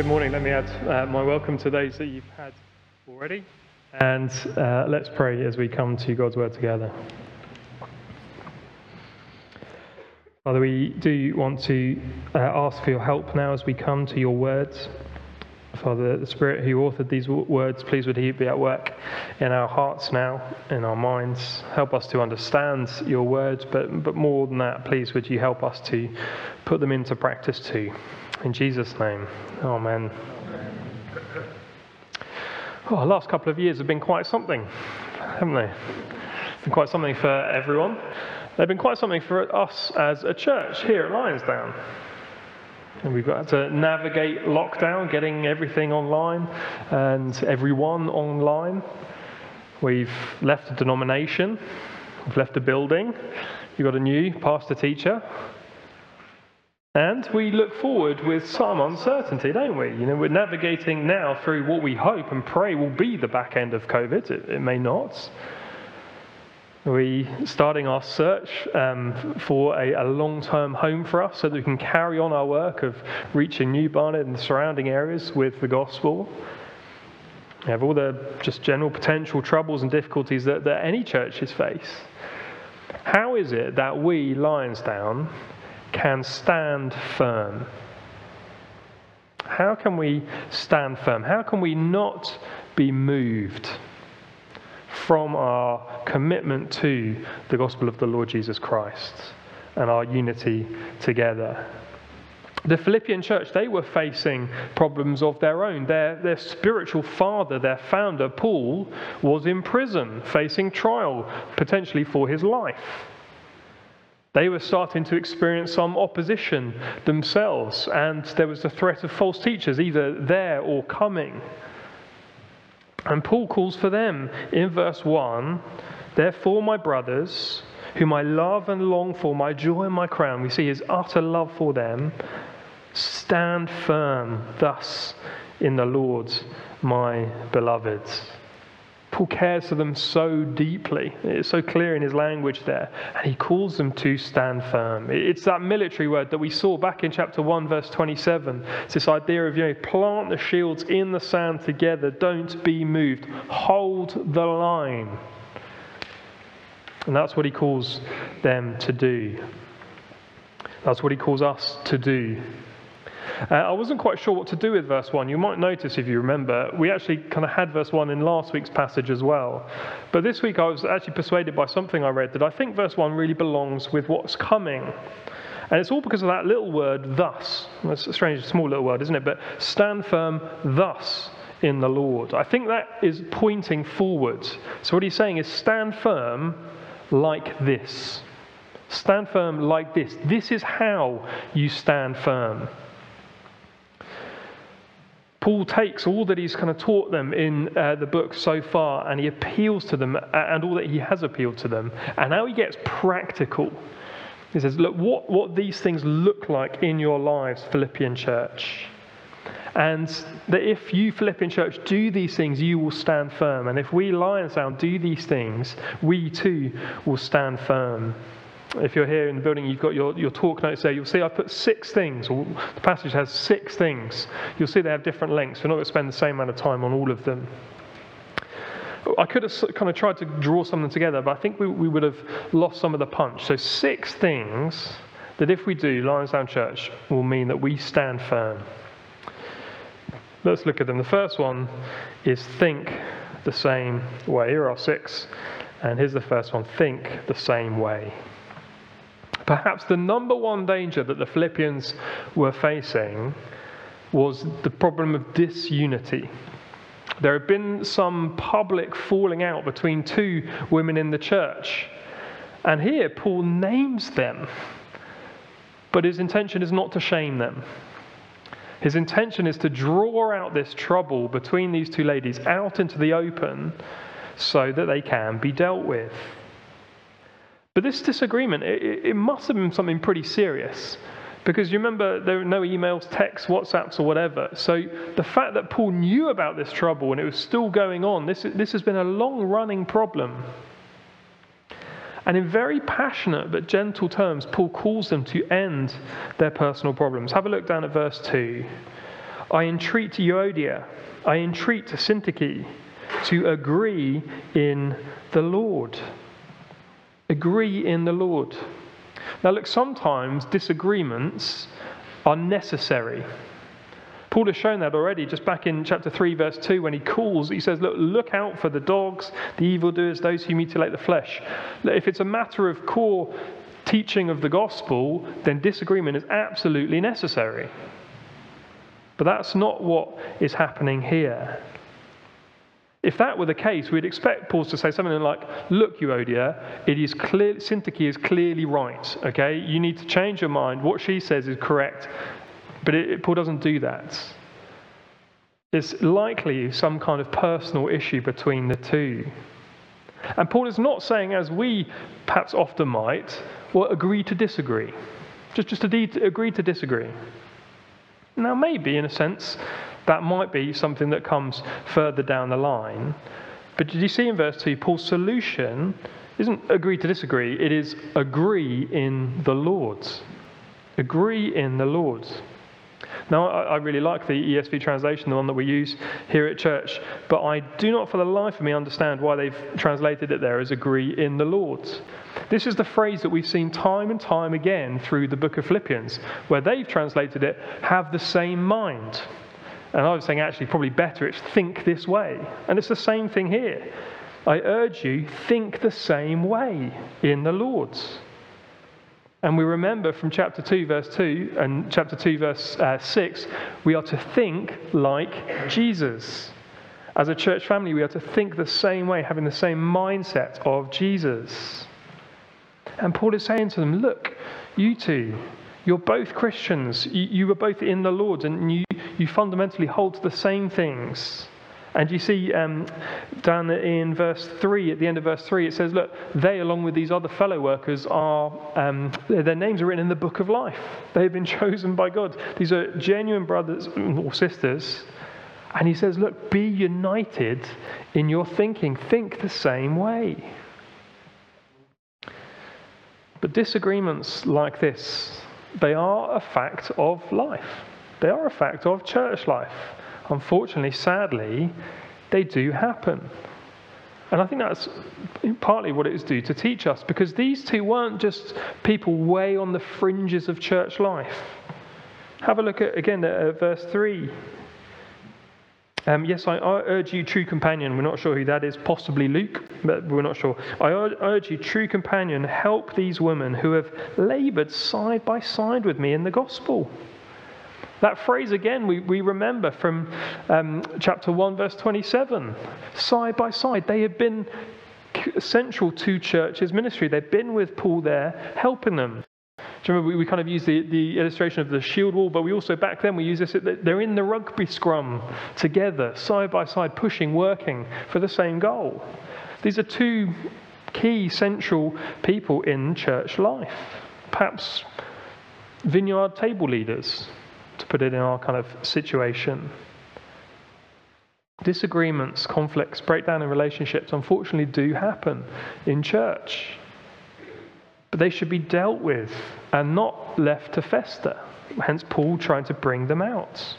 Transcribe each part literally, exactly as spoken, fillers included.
Good morning. Let me add uh, my welcome to those that you've had already. And uh, let's pray as we come to God's word together. Father, we do want to uh, ask for your help now as we come to your words. Father, the Spirit who authored these words, please would he be at work in our hearts now, in our minds. Help us to understand your words, but, but more than that, please would you help us to put them into practice too. In Jesus' name, amen. Oh, the last couple of years have been quite something, haven't they? It's been quite something for everyone. They've been quite something for us as a church here at Lionsdown. And we've got to navigate lockdown, getting everything online and everyone online. We've left a denomination, we've left a building, you've got a new pastor teacher. And we look forward with some uncertainty, don't we? You know, we're navigating now through what we hope and pray will be the back end of COVID. It, it may not. We're starting our search um, for a, a long-term home for us so that we can carry on our work of reaching New Barnet and the surrounding areas with the gospel. We have all the just general potential troubles and difficulties that, that any churches face. How is it that we, Lionsdown, can stand firm? How can we stand firm? How can we not be moved from our commitment to the gospel of the Lord Jesus Christ and our unity together? The Philippian church, they were facing problems of their own. Their, their spiritual father, their founder, Paul, was in prison, facing trial, potentially for his life. They were starting to experience some opposition themselves, and there was the threat of false teachers, either there or coming. And Paul calls for them in verse one, "Therefore, my brothers, whom I love and long for, my joy and my crown," we see his utter love for them, "stand firm thus in the Lord, my beloved." Paul cares for them so deeply. It's so clear in his language there. And he calls them to stand firm. It's that military word that we saw back in chapter one, verse twenty-seven. It's this idea of, you know, plant the shields in the sand together. Don't be moved. Hold the line. And that's what he calls them to do. That's what he calls us to do. Uh, I wasn't quite sure what to do with verse one. You might notice, if you remember, we actually kind of had verse one in last week's passage as well. But this week I was actually persuaded by something I read that I think verse one really belongs with what's coming. And it's all because of that little word, thus. That's a strange, small little word, isn't it? But stand firm, thus, in the Lord. I think that is pointing forwards. So what he's saying is stand firm like this. Stand firm like this. This is how you stand firm. Paul takes all that he's kind of taught them in uh, the book so far, and he appeals to them, and all that he has appealed to them. And now he gets practical. He says, look, what, what these things look like in your lives, Philippian church. And that if you, Philippian church, do these things, you will stand firm. And if we, Lionsound, do these things, we too will stand firm. If you're here in the building, you've got your, your talk notes there. You'll see I put six things. The passage has six things. You'll see they have different lengths. We're not going to spend the same amount of time on all of them. I could have kind of tried to draw something together, but I think we, we would have lost some of the punch. So six things that if we do, Lionsdown Church, will mean that we stand firm. Let's look at them. The first one is think the same way. Here are six. And here's the first one. Think the same way. Perhaps the number one danger that the Philippians were facing was the problem of disunity. There had been some public falling out between two women in the church. And here Paul names them, but his intention is not to shame them. His intention is to draw out this trouble between these two ladies out into the open so that they can be dealt with. But this disagreement, it, it must have been something pretty serious. Because you remember, there were no emails, texts, WhatsApps or whatever. So the fact that Paul knew about this trouble and it was still going on, this, this has been a long-running problem. And in very passionate but gentle terms, Paul calls them to end their personal problems. Have a look down at verse two. I entreat Euodia, I entreat Syntyche to agree in the Lord. Agree in the Lord. Now look, sometimes disagreements are necessary. Paul has shown that already, just back in chapter three, verse two, when he calls, he says, look, look out for the dogs, the evildoers, those who mutilate the flesh. If it's a matter of core teaching of the gospel, then disagreement is absolutely necessary. But that's not what is happening here. If that were the case, we'd expect Paul to say something like, look, Euodia, it is clear, Syntyche is clearly right, okay? You need to change your mind. What she says is correct. But it, it, Paul doesn't do that. There's likely some kind of personal issue between the two. And Paul is not saying, as we perhaps often might, well, agree to disagree. Just, just to de- agree to disagree. Now, maybe, in a sense, that might be something that comes further down the line. But did you see in verse two, Paul's solution isn't agree to disagree. It is agree in the Lord. Agree in the Lord. Now, I really like the E S V translation, the one that we use here at church, but I do not for the life of me understand why they've translated it there as agree in the Lord. This is the phrase that we've seen time and time again through the book of Philippians, where they've translated it, have the same mind. And I was saying, actually, probably better, it's think this way. And it's the same thing here. I urge you, think the same way in the Lord. And we remember from chapter two, verse two, and chapter two, verse uh, six, we are to think like Jesus. As a church family, we are to think the same way, having the same mindset of Jesus. And Paul is saying to them, look, you two, you're both Christians. You, you were both in the Lord, and you, you fundamentally hold to the same things. And you see um, down in verse three, at the end of verse three, it says, look, they, along with these other fellow workers, are um, their names are written in the book of life. They've been chosen by God. These are genuine brothers or sisters. And he says, look, be united in your thinking. Think the same way. But disagreements like this, they are a fact of life. They are a fact of church life. Unfortunately, sadly, they do happen. And I think that's partly what it is due to teach us, because these two weren't just people way on the fringes of church life. Have a look at, again, at verse three. Um, yes, I, I urge you, true companion, we're not sure who that is, possibly Luke, but we're not sure. I urge you, true companion, help these women who have laboured side by side with me in the gospel. That phrase again, we, we remember from um, chapter one, verse twenty-seven. Side by side, they have been central to church's ministry. They've been with Paul there, helping them. Do you remember we, we kind of used the, the illustration of the shield wall, but we also back then we used this, they're in the rugby scrum together, side by side, pushing, working for the same goal. These are two key central people in church life. Perhaps vineyard table leaders, to put it in our kind of situation. Disagreements, conflicts, breakdown in relationships, unfortunately, do happen in church. But they should be dealt with and not left to fester. Hence, Paul trying to bring them out.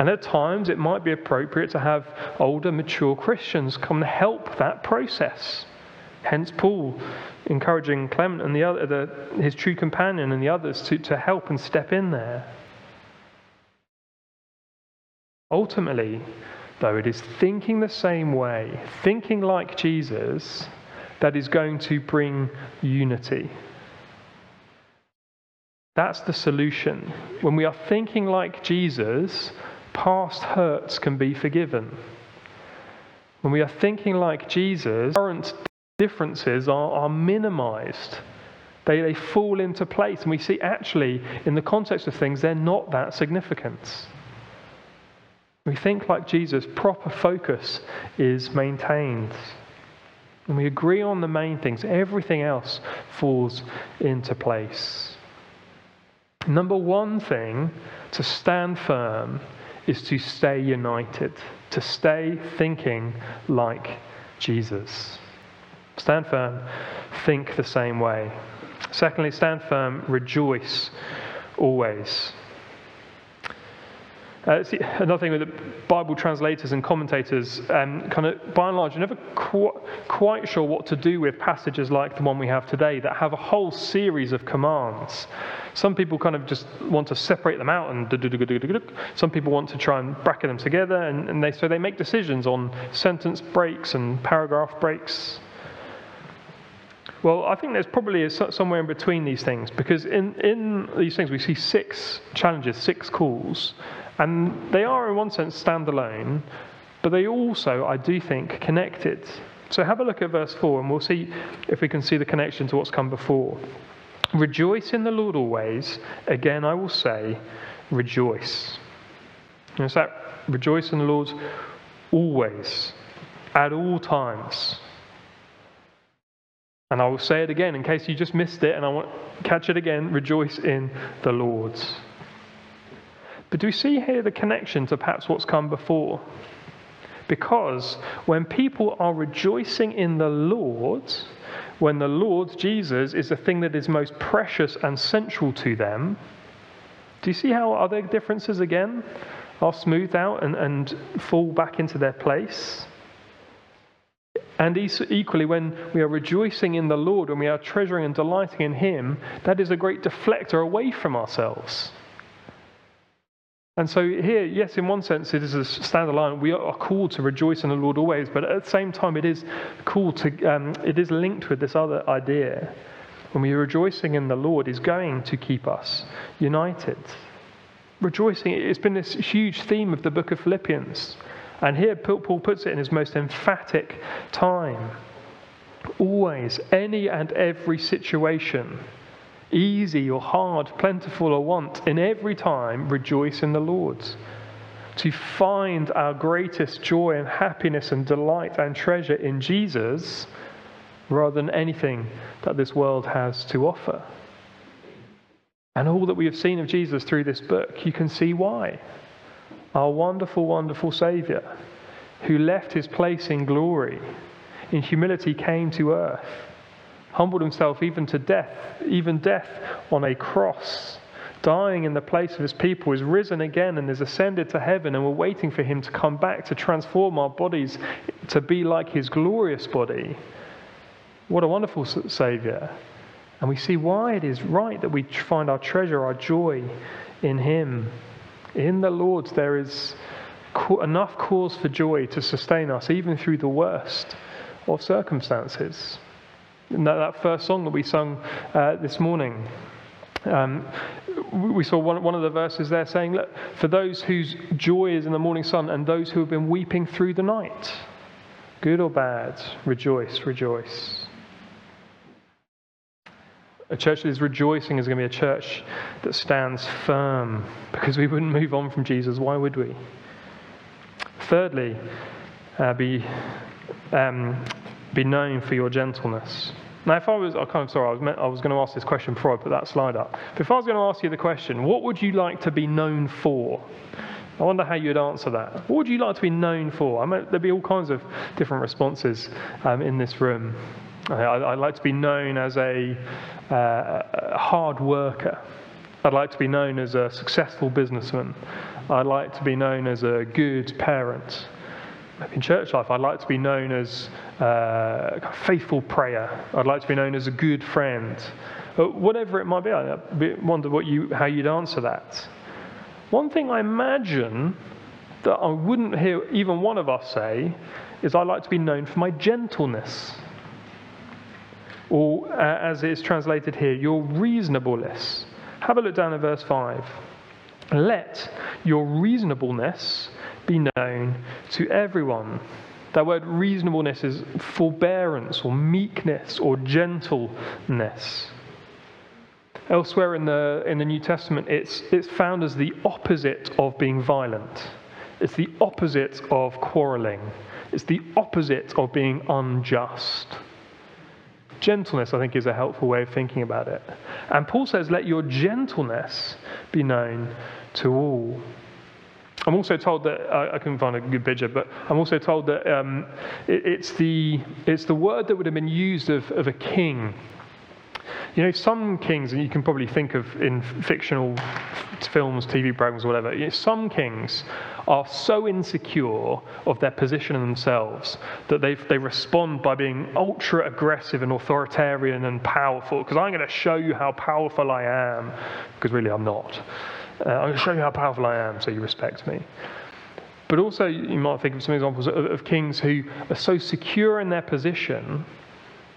And at times, it might be appropriate to have older, mature Christians come and help that process. Hence, Paul encouraging Clement and the other, the, his true companion and the others to, to help and step in there. Ultimately, though, it is thinking the same way, thinking like Jesus, that is going to bring unity. That's the solution. When we are thinking like Jesus, past hurts can be forgiven. When we are thinking like Jesus, current differences are, are minimized. They, they fall into place, and we see actually, in the context of things, they're not that significant. We think like Jesus, proper focus is maintained. And we agree on the main things. Everything else falls into place. Number one thing to stand firm is to stay united, to stay thinking like Jesus. Stand firm, think the same way. Secondly, stand firm, rejoice always. Uh, see, another thing that Bible translators and commentators, um, kind of by and large, are never qu- quite sure what to do with passages like the one we have today that have a whole series of commands. Some people kind of just want to separate them out, and some people want to try and bracket them together, and, and they so they make decisions on sentence breaks and paragraph breaks. Well, I think there's probably somewhere in between these things, because in, in these things we see six challenges, six calls, and they are in one sense standalone, but they also, I do think, connected. So have a look at verse four, and we'll see if we can see the connection to what's come before. Rejoice in the Lord always. Again, I will say, rejoice. And it's that rejoice in the Lord always, at all times. And I will say it again in case you just missed it, and I want to catch it again. Rejoice in the Lord. But do we see here the connection to perhaps what's come before? Because when people are rejoicing in the Lord, when the Lord Jesus is the thing that is most precious and central to them, do you see how other differences again are smoothed out and, and fall back into their place? And equally, when we are rejoicing in the Lord, when we are treasuring and delighting in Him, that is a great deflector away from ourselves. And so here, yes, in one sense, it is a standalone. We are called to rejoice in the Lord always, but at the same time, it is called to. Um, it is linked with this other idea. When we are rejoicing in the Lord, is going to keep us united. Rejoicing, it's been this huge theme of the book of Philippians. And here Paul puts it in his most emphatic time. Always, any and every situation, easy or hard, plentiful or want, in every time rejoice in the Lord. To find our greatest joy and happiness and delight and treasure in Jesus rather than anything that this world has to offer. And all that we have seen of Jesus through this book, you can see why. Our wonderful, wonderful Saviour, who left his place in glory, in humility came to earth, humbled himself even to death, even death on a cross, dying in the place of his people, is risen again and is ascended to heaven, and we're waiting for him to come back to transform our bodies to be like his glorious body. What a wonderful Saviour. And we see why it is right that we find our treasure, our joy in him. In the Lord, there is enough cause for joy to sustain us, even through the worst of circumstances. And that, that first song that we sung uh, this morning, um, we saw one, one of the verses there saying, look, for those whose joy is in the morning sun and those who have been weeping through the night, good or bad, rejoice, rejoice. A church that is rejoicing is going to be a church that stands firm, because we wouldn't move on from Jesus. Why would we? Thirdly, uh, be um, be known for your gentleness. Now, if I was, I kind of sorry, I was meant, I was going to ask this question before I put that slide up. But if I was going to ask you the question, what would you like to be known for? I wonder how you'd answer that. What would you like to be known for? I mean, there'd be all kinds of different responses um, in this room. I'd like to be known as a, uh, a hard worker. I'd like to be known as a successful businessman. I'd like to be known as a good parent. In church life, I'd like to be known as uh, a faithful prayer. I'd like to be known as a good friend. Whatever it might be, I wonder what you, how you'd answer that. One thing I imagine that I wouldn't hear even one of us say is, I'd like to be known for my gentleness. Or, uh, as it is translated here, your reasonableness. Have a look down at verse five. Let your reasonableness be known to everyone. That word reasonableness is forbearance or meekness or gentleness. Elsewhere in the in the New Testament, it's it's found as the opposite of being violent. It's the opposite of quarreling. It's the opposite of being unjust. Gentleness, I think, is a helpful way of thinking about it. And Paul says, let your gentleness be known to all. I'm also told that, uh, I couldn't find a good picture, but I'm also told that um, it, it's the it's the word that would have been used of, of a king You know, some kings, and you can probably think of in fictional films, T V programs, whatever, you know, some kings are so insecure of their position in themselves that they they respond by being ultra-aggressive and authoritarian and powerful, because I'm going to show you how powerful I am, because really I'm not. Uh, I'm going to show you how powerful I am, so you respect me. But also, you might think of some examples of, of kings who are so secure in their position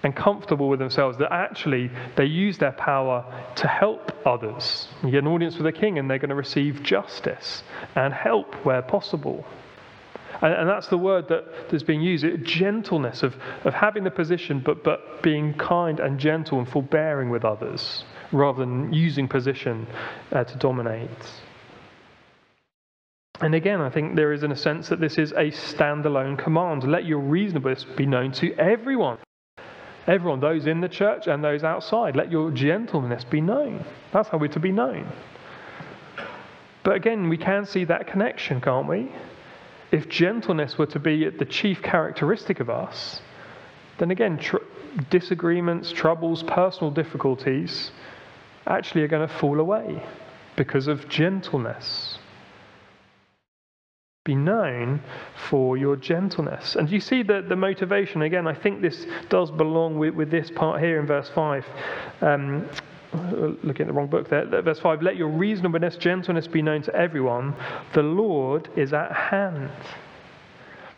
and comfortable with themselves that actually they use their power to help others. You get an audience with a king and they're going to receive justice and help where possible. And, and that's the word that, that's being used, it, gentleness, of, of having the position but, but being kind and gentle and forbearing with others rather than using position uh, to dominate. And again, I think there is, in a sense, that this is a standalone command. Let your reasonableness be known to everyone. Everyone, those in the church and those outside, let your gentleness be known. That's how we're to be known. But again, we can see that connection, can't we? If gentleness were to be the chief characteristic of us, then again, tr- disagreements, troubles, personal difficulties actually are going to fall away because of gentleness. Be known for your gentleness. And you see the, the motivation. Again, I think this does belong with, with this part here in verse five. Um, looking at the wrong book there. Verse five, let your reasonableness, gentleness be known to everyone. The Lord is at hand.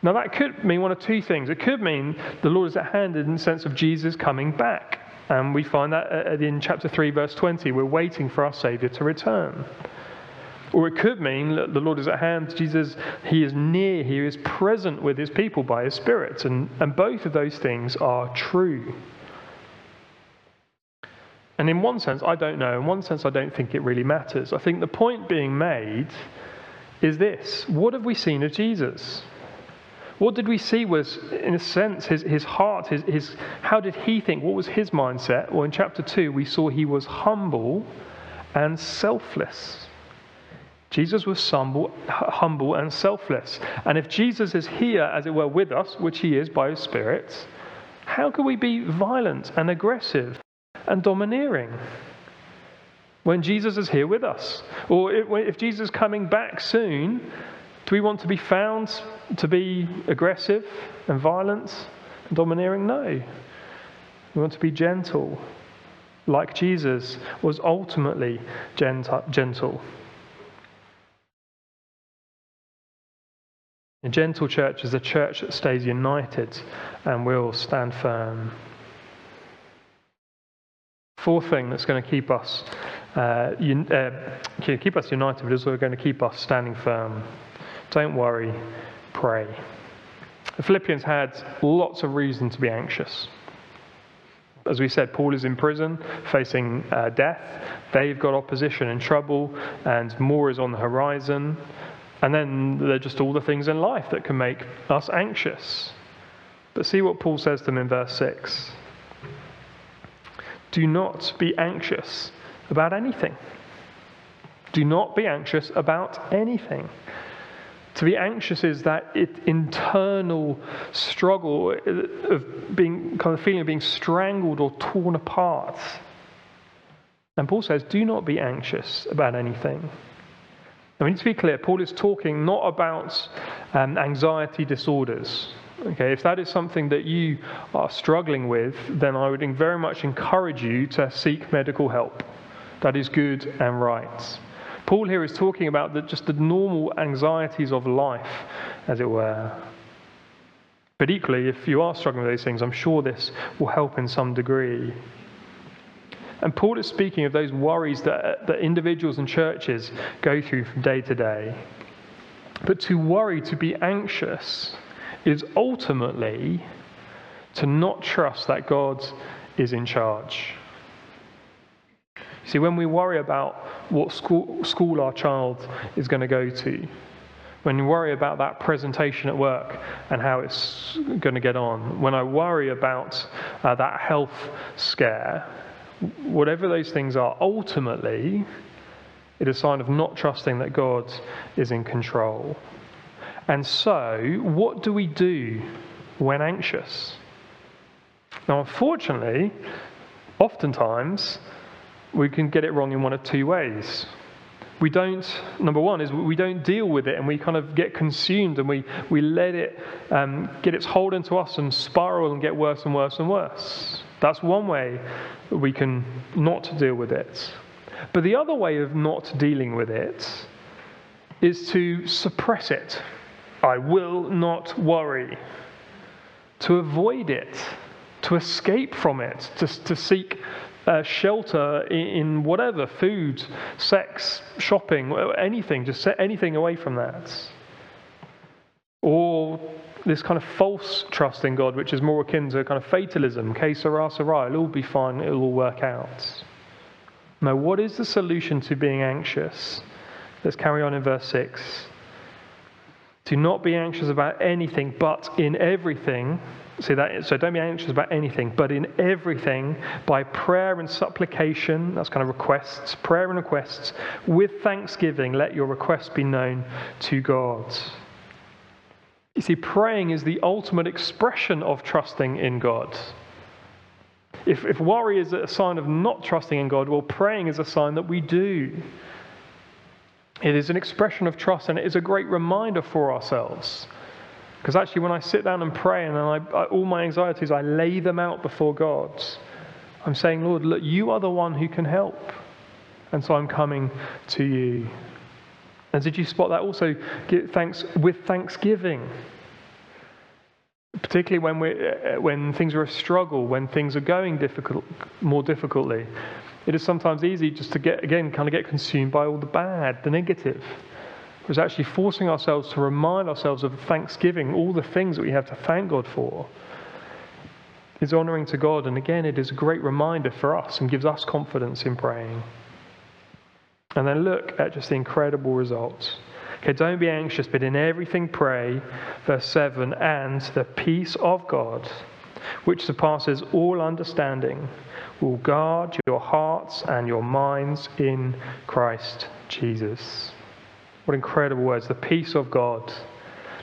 Now that could mean one of two things. It could mean the Lord is at hand in the sense of Jesus coming back. And we find that in chapter three, verse twenty. We're waiting for our Saviour to return. Or it could mean that the Lord is at hand, Jesus, he is near, he is present with his people by his Spirit. And, and both of those things are true. And in one sense, I don't know. In one sense, I don't think it really matters. I think the point being made is this. What have we seen of Jesus? What did we see was, in a sense, his, his heart, his, his how did he think? What was his mindset? Well, in chapter two, we saw he was humble and selfless. Jesus was humble and selfless. And if Jesus is here, as it were, with us, which he is by his Spirit, how can we be violent and aggressive and domineering when Jesus is here with us? Or if Jesus is coming back soon, do we want to be found to be aggressive and violent and domineering? No. We want to be gentle, like Jesus was ultimately gentle. A gentle church is a church that stays united and will stand firm. Fourth thing that's going to keep us uh, un- uh, keep us united, but is also going to keep us standing firm. Don't worry, pray. The Philippians had lots of reason to be anxious. As we said, Paul is in prison, facing uh, death. They've got opposition and trouble, and more is on the horizon. And then there are just all the things in life that can make us anxious. But see what Paul says to them in verse six. Do not be anxious about anything. Do not be anxious about anything. To be anxious is that it, internal struggle of being kind of feeling of being strangled or torn apart. And Paul says, do not be anxious about anything. Now, we need to be clear, Paul is talking not about um, anxiety disorders. Okay, if that is something that you are struggling with, then I would very much encourage you to seek medical help. That is good and right. Paul here is talking about the, just the normal anxieties of life, as it were. But equally, if you are struggling with those things, I'm sure this will help in some degree. And Paul is speaking of those worries that, that individuals and churches go through from day to day. But to worry, to be anxious, is ultimately to not trust that God is in charge. You see, when we worry about what school, school our child is going to go to, when you worry about that presentation at work and how it's going to get on, when I worry about uh, that health scare, whatever those things are, ultimately, it is a sign of not trusting that God is in control. And so, what do we do when anxious? Now, unfortunately, oftentimes we can get it wrong in one of two ways. We don't, number one, is we don't deal with it and we kind of get consumed and we, we let it um, get its hold into us and spiral and get worse and worse and worse. That's one way that we can not deal with it. But the other way of not dealing with it is to suppress it. I will not worry. To avoid it, to escape from it, to, to seek Uh, shelter in, in whatever, food, sex, shopping, anything, just set anything away from that. Or this kind of false trust in God, which is more akin to kind of fatalism, que sera, sera, it'll all be fine, it'll all work out. Now, what is the solution to being anxious? Let's carry on in verse six. Do not be anxious about anything, but in everything. See that? So don't be anxious about anything, but in everything, by prayer and supplication, that's kind of requests, prayer and requests, with thanksgiving, let your requests be known to God. You see, praying is the ultimate expression of trusting in God. If, if worry is a sign of not trusting in God, well, praying is a sign that we do. It is an expression of trust, and it is a great reminder for ourselves. Because actually when I sit down and pray and I, I, all my anxieties, I lay them out before God. I'm saying, Lord, look, you are the one who can help. And so I'm coming to you. And did you spot that also? Give thanks with thanksgiving. Particularly when we when things are a struggle, when things are going difficult, more difficultly. It is sometimes easy just to get, again, kind of get consumed by all the bad, the negative. Was actually forcing ourselves to remind ourselves of thanksgiving, all the things that we have to thank God for, is honouring to God. And again, it is a great reminder for us and gives us confidence in praying. And then look at just the incredible results. Okay, don't be anxious, but in everything pray, verse seven, and the peace of God, which surpasses all understanding, will guard your hearts and your minds in Christ Jesus. What incredible words, the peace of God.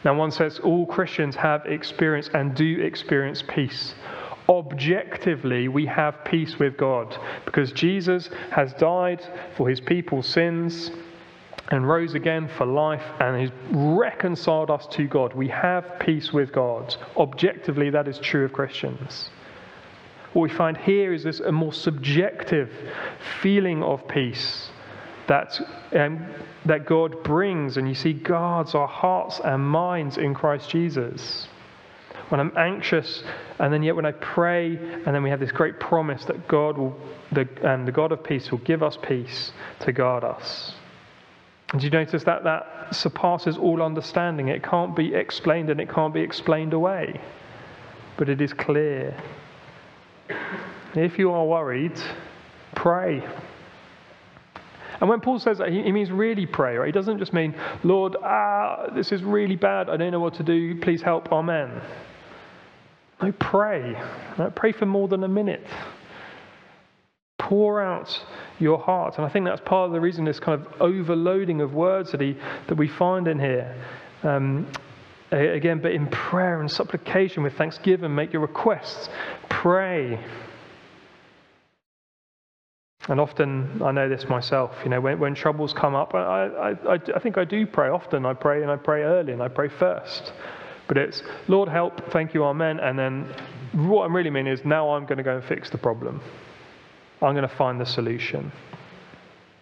Now one says all Christians have experienced and do experience peace. Objectively, we have peace with God because Jesus has died for his people's sins and rose again for life and has reconciled us to God. We have peace with God. Objectively, that is true of Christians. What we find here is this a more subjective feeling of peace that um, that God brings, and you see guards our hearts and minds in Christ Jesus. When I'm anxious, and then yet when I pray, and then we have this great promise that God will, the, um, the God of peace will give us peace to guard us. And do you notice that that surpasses all understanding? It can't be explained and it can't be explained away, but it is clear. If you are worried, pray. And when Paul says that, he means really pray, right? He doesn't just mean, Lord, ah, this is really bad. I don't know what to do. Please help. Amen. No, pray. No, pray for more than a minute. Pour out your heart. And I think that's part of the reason this kind of overloading of words that, he, that we find in here. Um, again, but in prayer and supplication with thanksgiving, make your requests. Pray. And often, I know this myself, you know, when, when troubles come up, I, I, I think I do pray often. I pray and I pray early and I pray first. But it's, Lord, help, thank you, amen. And then what I really mean is, now I'm going to go and fix the problem. I'm going to find the solution.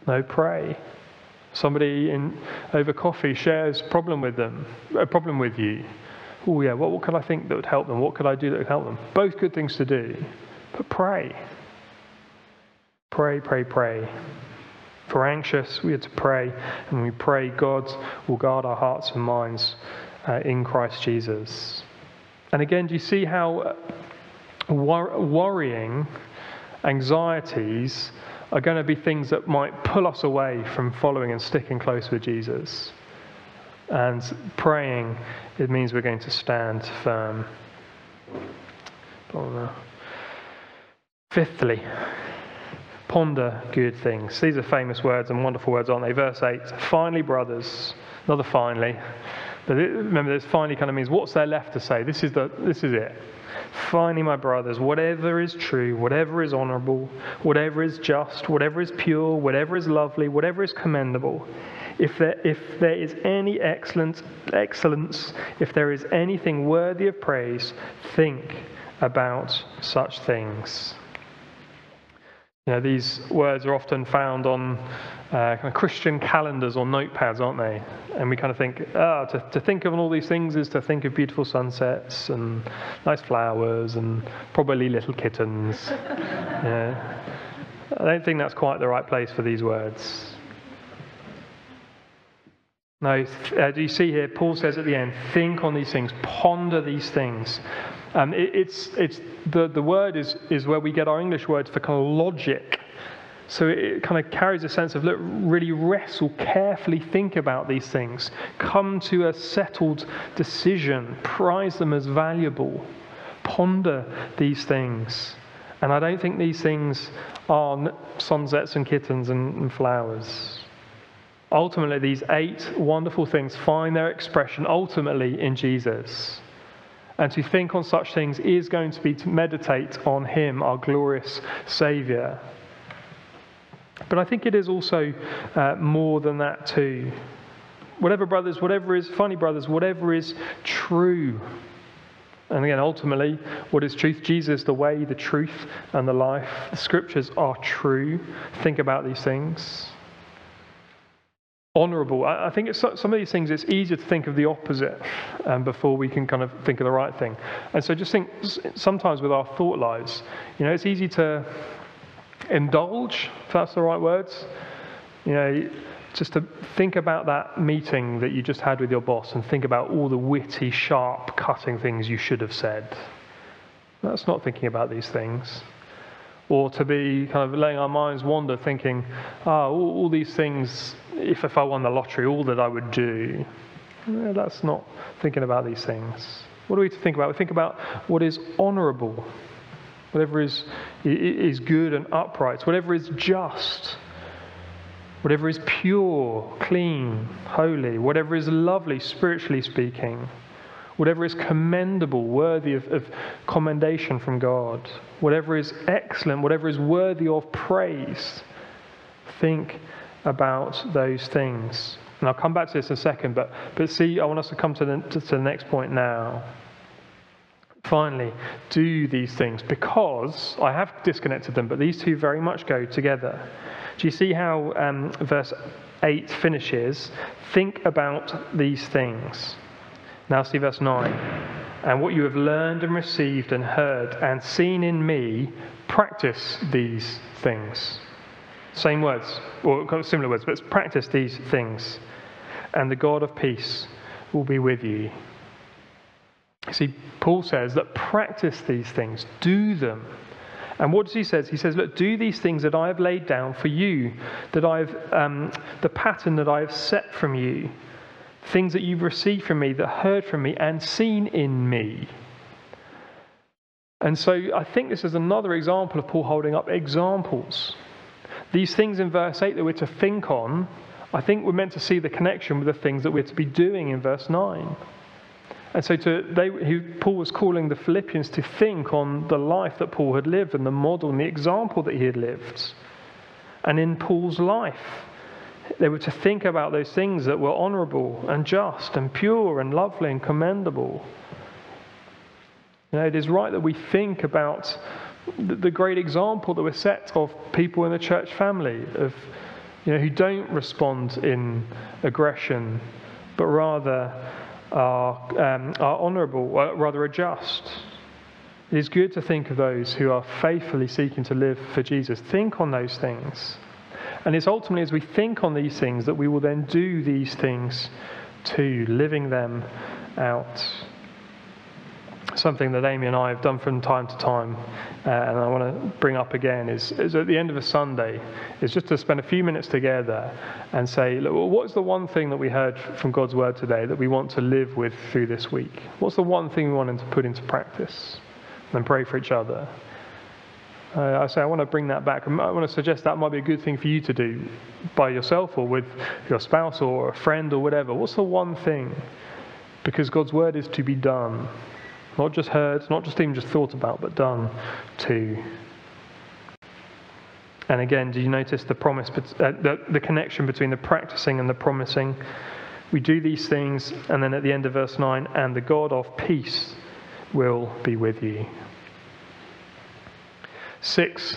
No, pray. Somebody in over coffee shares problem with them, a problem with you. Oh, yeah, what, what could I think that would help them? What could I do that would help them? Both good things to do, but pray. Pray, pray, pray. If we're anxious, we are to pray. And when we pray, God will guard our hearts and minds uh, in Christ Jesus. And again, do you see how wor- worrying anxieties are going to be things that might pull us away from following and sticking close with Jesus? And praying, it means we're going to stand firm. Fifthly, ponder good things. These are famous words and wonderful words, aren't they? Verse eight, finally, brothers, another finally, But it, remember, this finally kind of means, what's there left to say? This is the, this is it. Finally, my brothers, whatever is true, whatever is honourable, whatever is just, whatever is pure, whatever is lovely, whatever is commendable, if there if there is any excellence, excellence, if there is anything worthy of praise, think about such things. You know, these words are often found on uh, kind of Christian calendars or notepads, aren't they? And we kind of think, oh, to, to think of all these things is to think of beautiful sunsets and nice flowers and probably little kittens. Yeah. I don't think that's quite the right place for these words. Now, uh, do you see here, Paul says at the end, think on these things, ponder these things. Um, it, it's it's the, the word is, is where we get our English words for kind of logic. So it, it kind of carries a sense of, look, really wrestle, carefully think about these things. Come to a settled decision, prize them as valuable, ponder these things. And I don't think these things are sunsets and kittens and, and flowers. Ultimately, these eight wonderful things find their expression ultimately in Jesus. And to think on such things is going to be to meditate on him, our glorious Saviour. But I think it is also uh, more than that too. Whatever, brothers, whatever is, funny brothers, whatever is true. And again, ultimately, what is truth? Jesus, the way, the truth, and the life. The scriptures are true. Think about these things. Honourable. I think it's some of these things, it's easier to think of the opposite um, before we can kind of think of the right thing. And so just think, sometimes with our thought lives, you know, it's easy to indulge, if that's the right words, you know, just to think about that meeting that you just had with your boss and think about all the witty, sharp, cutting things you should have said. That's not thinking about these things. Or to be kind of letting our minds wander, thinking, ah, oh, all, all these things, if, if I won the lottery, all that I would do. No, that's not thinking about these things. What are we to think about? We think about what is honourable, whatever is is good and upright, whatever is just, whatever is pure, clean, holy, whatever is lovely, spiritually speaking, whatever is commendable, worthy of, of commendation from God, whatever is excellent, whatever is worthy of praise, think about those things. And I'll come back to this in a second, but but see, I want us to come to the, to the next point now. Finally, do these things, because I have disconnected them, but these two very much go together. Do you see how um, verse eight finishes? Think about these things. Now see verse nine. And what you have learned and received and heard and seen in me, practice these things. Same words, or similar words, but practice these things. And the God of peace will be with you. See, Paul says that practice these things, do them. And what does he say? He says, look, do these things that I have laid down for you, that I have, um, the pattern that I have set from you. Things that you've received from me, that heard from me, and seen in me. And so I think this is another example of Paul holding up examples. These things in verse eight that we're to think on, I think we're meant to see the connection with the things that we're to be doing in verse nine. And so to, they, he, Paul was calling the Philippians to think on the life that Paul had lived and the model and the example that he had lived. And in Paul's life, they were to think about those things that were honourable and just and pure and lovely and commendable. You know, it is right that we think about the great example that we're set of people in the church family, of, you know, who don't respond in aggression, but rather are um, are honourable, rather are just. It is good to think of those who are faithfully seeking to live for Jesus. Think on those things. And it's ultimately as we think on these things that we will then do these things too, living them out. Something that Amy and I have done from time to time, uh, and I want to bring up again, is, is at the end of a Sunday, is just to spend a few minutes together and say, look, well, what's the one thing that we heard from God's word today that we want to live with through this week? What's the one thing we want to put into practice? And pray for each other. Uh, I say I want to bring that back. I want to suggest that might be a good thing for you to do by yourself or with your spouse or a friend or whatever. What's the one thing because God's word is to be done. Not just heard, not just even just thought about, but done too. And again, do you notice the promise, uh, the, the connection between the practicing and the promising? We do these things, and then at the end of verse nine, and the God of peace will be with you. Six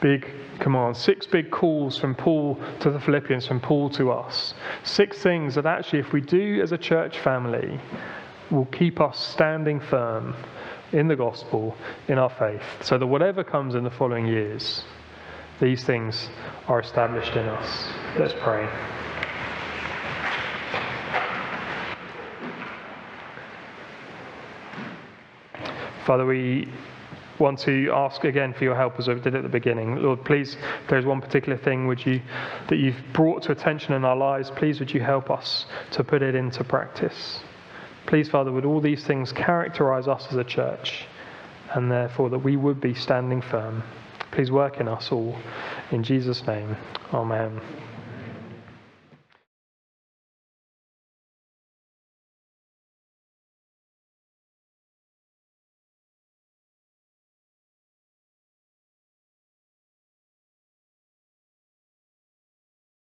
big commands, six big calls from Paul to the Philippians, from Paul to us. Six things that actually, if we do as a church family, will keep us standing firm in the gospel, in our faith, so that whatever comes in the following years, these things are established in us. Let's pray. Father, we want to ask again for your help as we did at the beginning. Lord, please, if there's one particular thing would you that you've brought to attention in our lives, please would you help us to put it into practice. Please, Father, would all these things characterize us as a church, and therefore that we would be standing firm. Please work in us all. In Jesus' name, amen.